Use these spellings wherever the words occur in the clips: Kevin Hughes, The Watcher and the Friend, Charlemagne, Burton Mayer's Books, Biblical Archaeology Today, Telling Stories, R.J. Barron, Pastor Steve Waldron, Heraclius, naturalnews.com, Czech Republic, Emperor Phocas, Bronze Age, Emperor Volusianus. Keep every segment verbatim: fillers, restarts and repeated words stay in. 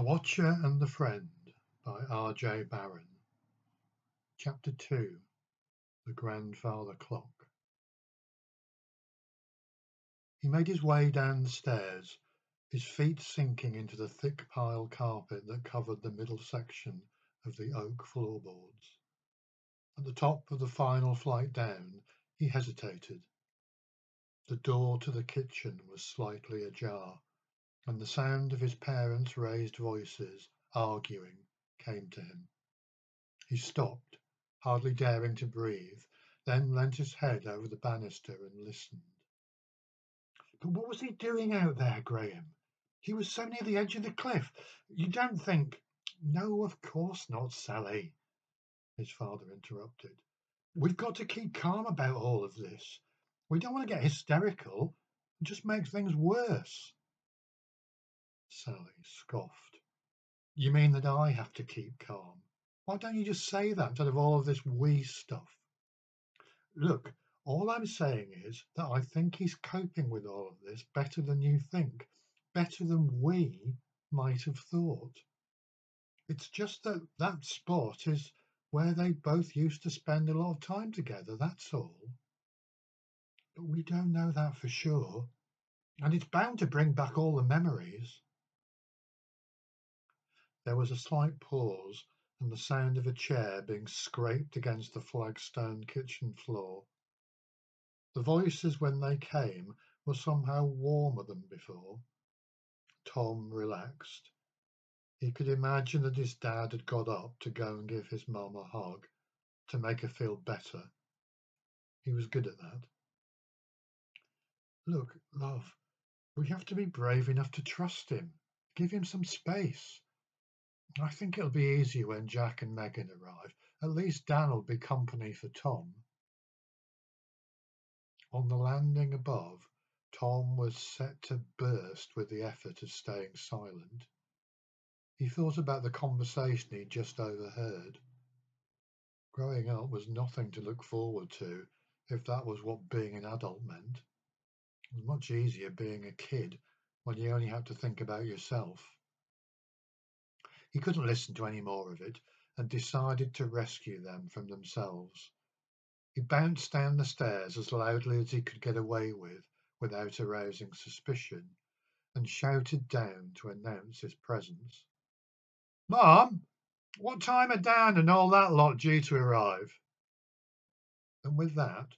The Watcher and the Friend by R J Barron. Chapter two. The Grandfather Clock. He made his way down the stairs, his feet sinking into the thick pile carpet that covered the middle section of the oak floorboards. At the top of the final flight down, he hesitated. The door to the kitchen was slightly ajar, and the sound of his parents' raised voices, arguing, came to him. He stopped, hardly daring to breathe, then leant his head over the banister and listened. But what was he doing out there, Graham? He was so near the edge of the cliff. You don't think... No, of course not, Sally, his father interrupted. We've got to keep calm about all of this. We don't want to get hysterical. It just makes things worse. Sally scoffed. You mean that I have to keep calm? Why don't you just say that instead of all of this we stuff? Look, all I'm saying is that I think he's coping with all of this better than you think, better than we might have thought. It's just that that spot is where they both used to spend a lot of time together, that's all. But we don't know that for sure, and it's bound to bring back all the memories. There was a slight pause and the sound of a chair being scraped against the flagstone kitchen floor. The voices, when they came, were somehow warmer than before. Tom relaxed. He could imagine that his dad had got up to go and give his mum a hug, to make her feel better. He was good at that. Look, love, we have to be brave enough to trust him, give him some space. I think it'll be easier when Jack and Megan arrive. At least Dan'll be company for Tom. On the landing above, Tom was set to burst with the effort of staying silent. He thought about the conversation he'd just overheard. Growing up was nothing to look forward to if that was what being an adult meant. It was much easier being a kid when you only had to think about yourself. He couldn't listen to any more of it and decided to rescue them from themselves. He bounced down the stairs as loudly as he could get away with without arousing suspicion and shouted down to announce his presence. Mum, what time are Dan and all that lot due to arrive? And with that,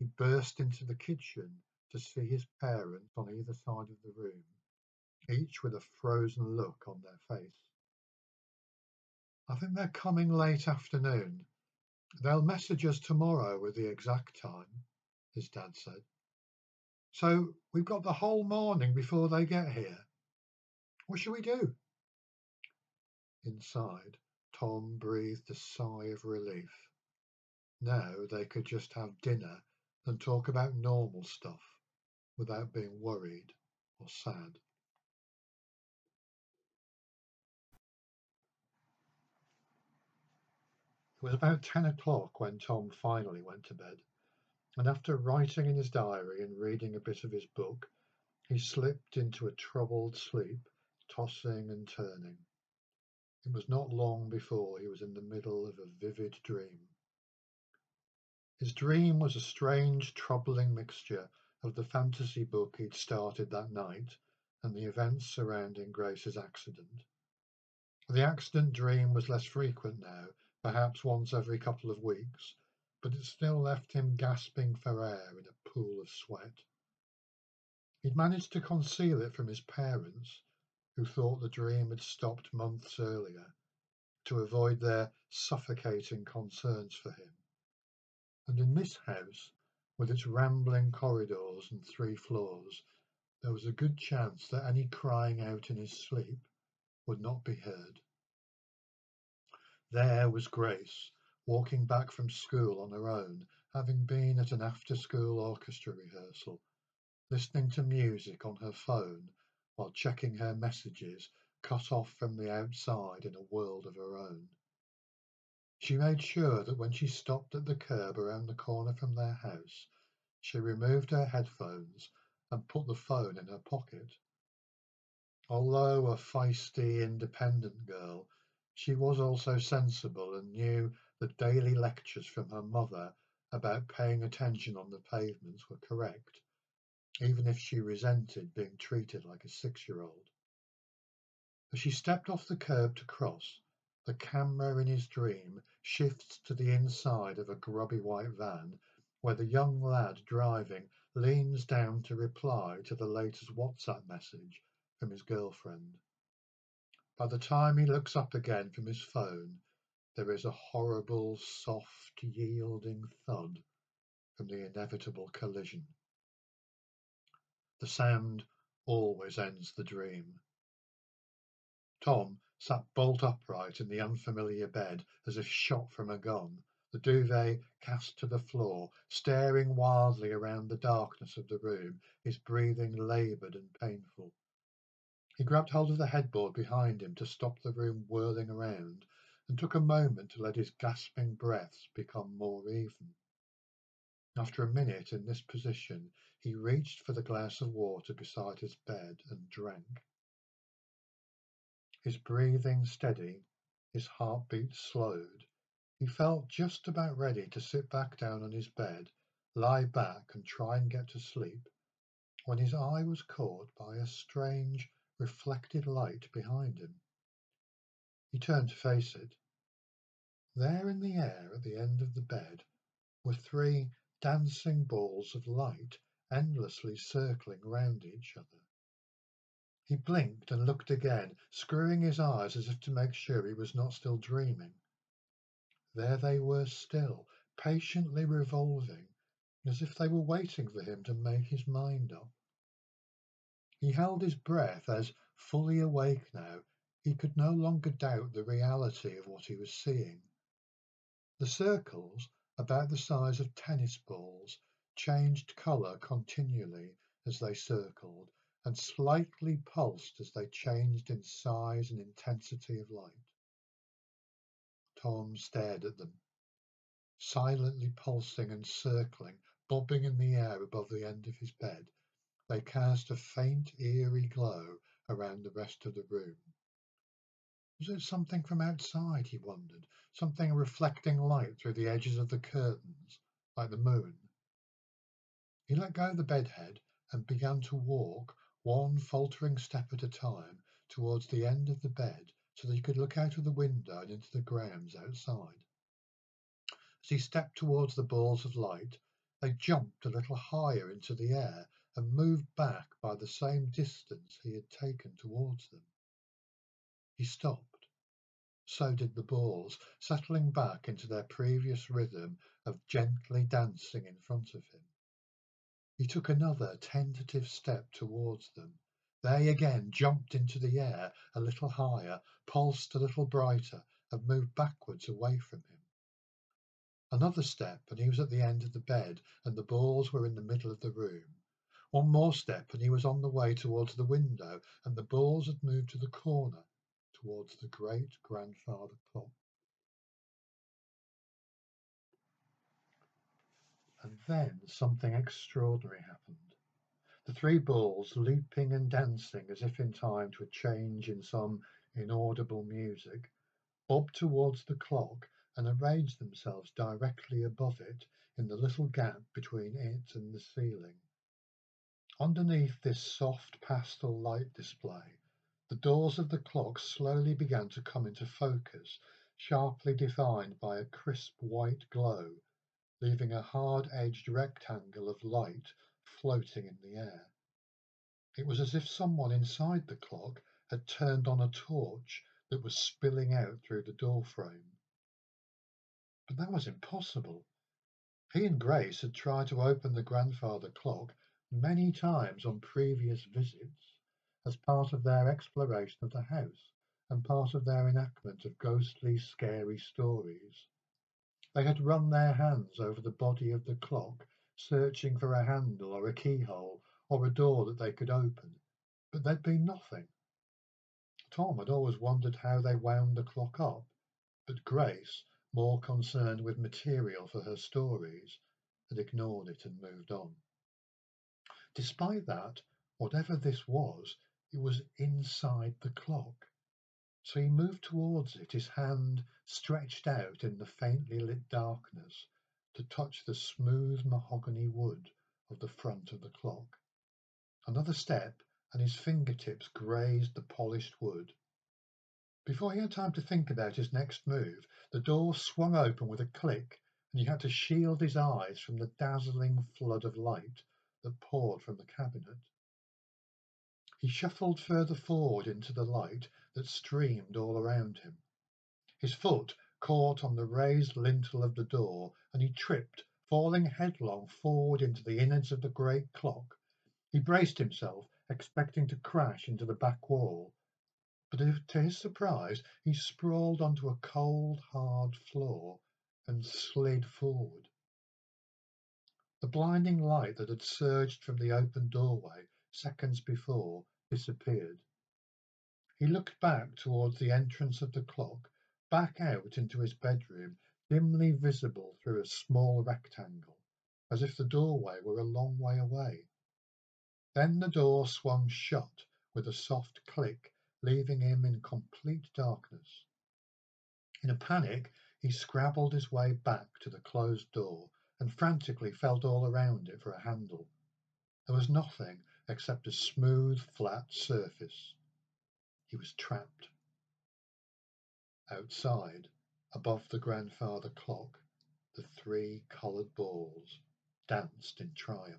he burst into the kitchen to see his parents on either side of the room, each with a frozen look on their face. I think they're coming late afternoon. They'll message us tomorrow with the exact time, his dad said. So we've got the whole morning before they get here. What shall we do? Inside, Tom breathed a sigh of relief. Now they could just have dinner and talk about normal stuff without being worried or sad. It was about ten o'clock when Tom finally went to bed, and after writing in his diary and reading a bit of his book, he slipped into a troubled sleep, tossing and turning. It was not long before he was in the middle of a vivid dream. His dream was a strange, troubling mixture of the fantasy book he'd started that night and the events surrounding Grace's accident. The accident dream was less frequent now, perhaps once every couple of weeks, but it still left him gasping for air in a pool of sweat. He'd managed to conceal it from his parents, who thought the dream had stopped months earlier, to avoid their suffocating concerns for him. And in this house, with its rambling corridors and three floors, there was a good chance that any crying out in his sleep would not be heard. There was Grace, walking back from school on her own, having been at an after-school orchestra rehearsal, listening to music on her phone while checking her messages, cut off from the outside in a world of her own. She made sure that when she stopped at the curb around the corner from their house, she removed her headphones and put the phone in her pocket. Although a feisty, independent girl, she was also sensible and knew that daily lectures from her mother about paying attention on the pavements were correct, even if she resented being treated like a six-year-old. As she stepped off the curb to cross, the camera in his dream shifts to the inside of a grubby white van where the young lad driving leans down to reply to the latest WhatsApp message from his girlfriend. By the time he looks up again from his phone, there is a horrible, soft, yielding thud from the inevitable collision. The sound always ends the dream. Tom sat bolt upright in the unfamiliar bed as if shot from a gun, the duvet cast to the floor, staring wildly around the darkness of the room, his breathing laboured and painful. He grabbed hold of the headboard behind him to stop the room whirling around and took a moment to let his gasping breaths become more even. After a minute in this position, he reached for the glass of water beside his bed and drank. His breathing steady, his heartbeat slowed. He felt just about ready to sit back down on his bed, lie back and try and get to sleep, when his eye was caught by a strange, reflected light behind him. He turned to face it. There in the air at the end of the bed were three dancing balls of light endlessly circling round each other. He blinked and looked again, screwing his eyes as if to make sure he was not still dreaming. There they were still, patiently revolving, as if they were waiting for him to make his mind up. He held his breath as, fully awake now, he could no longer doubt the reality of what he was seeing. The circles, about the size of tennis balls, changed colour continually as they circled, and slightly pulsed as they changed in size and intensity of light. Tom stared at them, silently pulsing and circling, bobbing in the air above the end of his bed. They cast a faint, eerie glow around the rest of the room. Was it something from outside, he wondered, something reflecting light through the edges of the curtains, like the moon? He let go of the bedhead and began to walk, one faltering step at a time, towards the end of the bed so that he could look out of the window and into the grounds outside. As he stepped towards the balls of light, they jumped a little higher into the air and moved back by the same distance he had taken towards them. He stopped. So did the balls, settling back into their previous rhythm of gently dancing in front of him. He took another tentative step towards them. They again jumped into the air a little higher, pulsed a little brighter, and moved backwards away from him. Another step, and he was at the end of the bed, and the balls were in the middle of the room. One more step, and he was on the way towards the window, and the balls had moved to the corner, towards the great-grandfather clock. And then something extraordinary happened. The three balls, leaping and dancing as if in time to a change in some inaudible music, bobbed towards the clock and arranged themselves directly above it in the little gap between it and the ceiling. Underneath this soft pastel light display, the doors of the clock slowly began to come into focus, sharply defined by a crisp white glow, leaving a hard-edged rectangle of light floating in the air. It was as if someone inside the clock had turned on a torch that was spilling out through the doorframe. But that was impossible. He and Grace had tried to open the grandfather clock many times on previous visits as part of their exploration of the house and part of their enactment of ghostly, scary stories. They had run their hands over the body of the clock, searching for a handle or a keyhole or a door that they could open, but there'd been nothing. Tom had always wondered how they wound the clock up, but Grace, more concerned with material for her stories, had ignored it and moved on. Despite that, whatever this was, It was inside the clock. So he moved towards it, his hand stretched out in the faintly lit darkness to touch the smooth mahogany wood of the front of the clock. Another step, and his fingertips grazed the polished wood. Before he had time to think about his next move, the door swung open with a click, and he had to shield his eyes from the dazzling flood of light that poured from the cabinet. He shuffled further forward into the light that streamed all around him. His foot caught on the raised lintel of the door, and he tripped, falling headlong forward into the innards of the great clock. He braced himself, expecting to crash into the back wall, but to his surprise he sprawled onto a cold, hard floor and slid forward. The blinding light that had surged from the open doorway seconds before disappeared. He looked back towards the entrance of the clock, back out into his bedroom, dimly visible through a small rectangle, as if the doorway were a long way away. Then the door swung shut with a soft click, leaving him in complete darkness. In a panic, he scrabbled his way back to the closed door and frantically felt all around it for a handle. There was nothing except a smooth, flat surface. He was trapped. Outside, above the grandfather clock, the three coloured balls danced in triumph.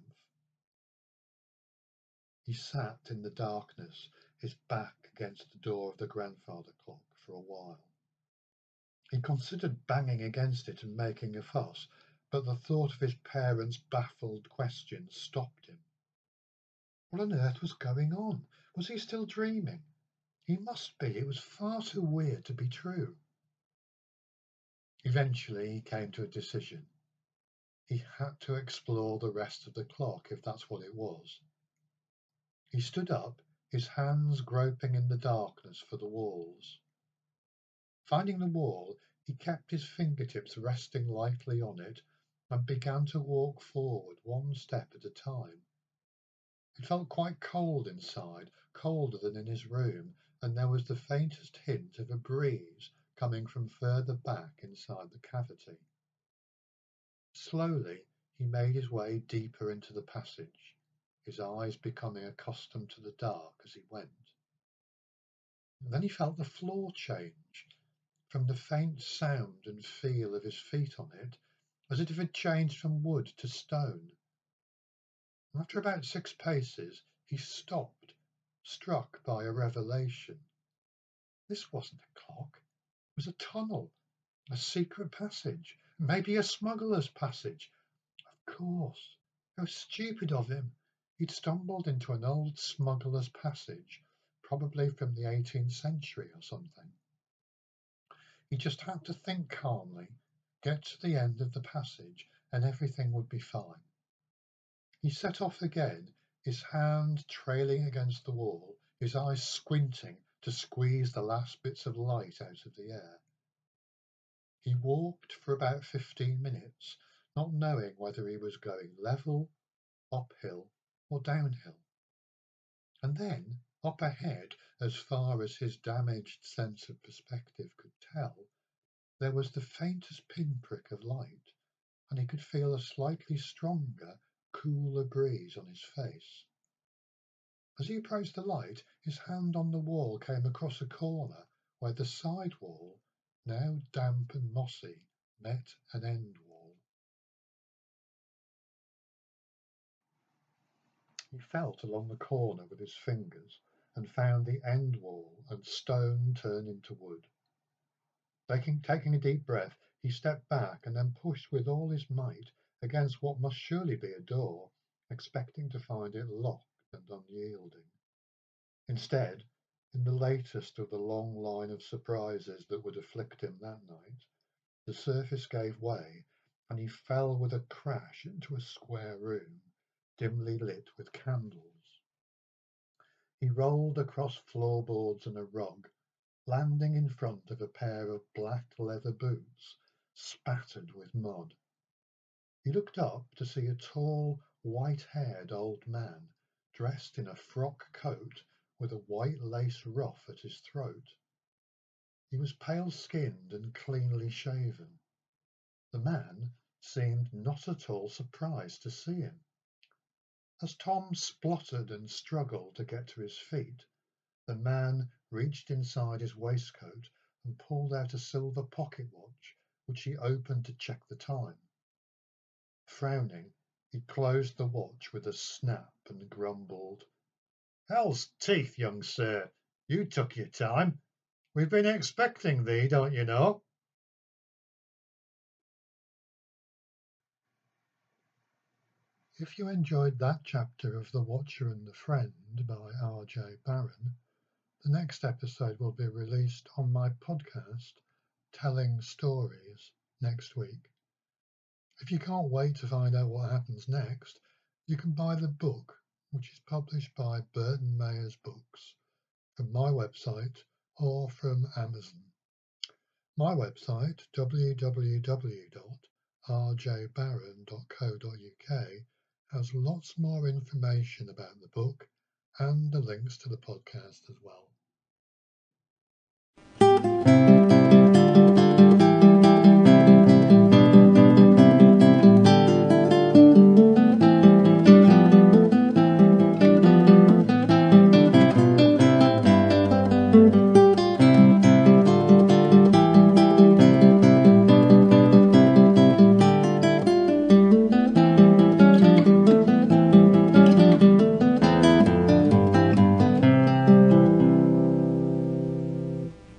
He sat in the darkness, his back against the door of the grandfather clock for a while. He considered banging against it and making a fuss, but the thought of his parents' baffled questions stopped him. What on earth was going on? Was he still dreaming? He must be. It was far too weird to be true. Eventually he came to a decision. He had to explore the rest of the clock, if that's what it was. He stood up, his hands groping in the darkness for the walls. Finding the wall, he kept his fingertips resting lightly on it and began to walk forward, one step at a time. It felt quite cold inside, colder than in his room, and there was the faintest hint of a breeze coming from further back inside the cavity. Slowly, he made his way deeper into the passage, his eyes becoming accustomed to the dark as he went. And then he felt the floor change, from the faint sound and feel of his feet on it, as if it had changed from wood to stone. After about six paces, he stopped, struck by a revelation. This wasn't a clock. It was a tunnel, a secret passage, maybe a smuggler's passage. Of course, how stupid of him. He'd stumbled into an old smuggler's passage, probably from the eighteenth century or something. He just had to think calmly, get to the end of the passage, and everything would be fine. He set off again, his hand trailing against the wall, his eyes squinting to squeeze the last bits of light out of the air. He walked for about fifteen minutes, not knowing whether he was going level, uphill, or downhill. And then, up ahead, as far as his damaged sense of perspective could tell, there was the faintest pinprick of light, and he could feel a slightly stronger, cooler breeze on his face. As he approached the light, his hand on the wall came across a corner where the side wall, now damp and mossy, met an end wall. He felt along the corner with his fingers and found the end wall and stone turned into wood. Taking, taking a deep breath, he stepped back and then pushed with all his might against what must surely be a door, expecting to find it locked and unyielding. Instead, in the latest of the long line of surprises that would afflict him that night, the surface gave way, and he fell with a crash into a square room, dimly lit with candles. He rolled across floorboards and a rug, landing in front of a pair of black leather boots, spattered with mud. He looked up to see a tall, white-haired old man, dressed in a frock coat with a white lace ruff at his throat. He was pale-skinned and cleanly shaven. The man seemed not at all surprised to see him. As Tom spluttered and struggled to get to his feet, the man reached inside his waistcoat and pulled out a silver pocket watch, which he opened to check the time. Frowning, he closed the watch with a snap and grumbled, "Hell's teeth, young sir, you took your time. We've been expecting thee, don't you know?" If you enjoyed that chapter of The Watcher and the Friend by R J Barron, the next episode will be released on my podcast, Telling Stories, next week. If you can't wait to find out what happens next, you can buy the book, which is published by Burton Mayer's Books, from my website or from Amazon. My website, w w w dot r j barron dot co dot u k, has lots more information about the book and the links to the podcast as well.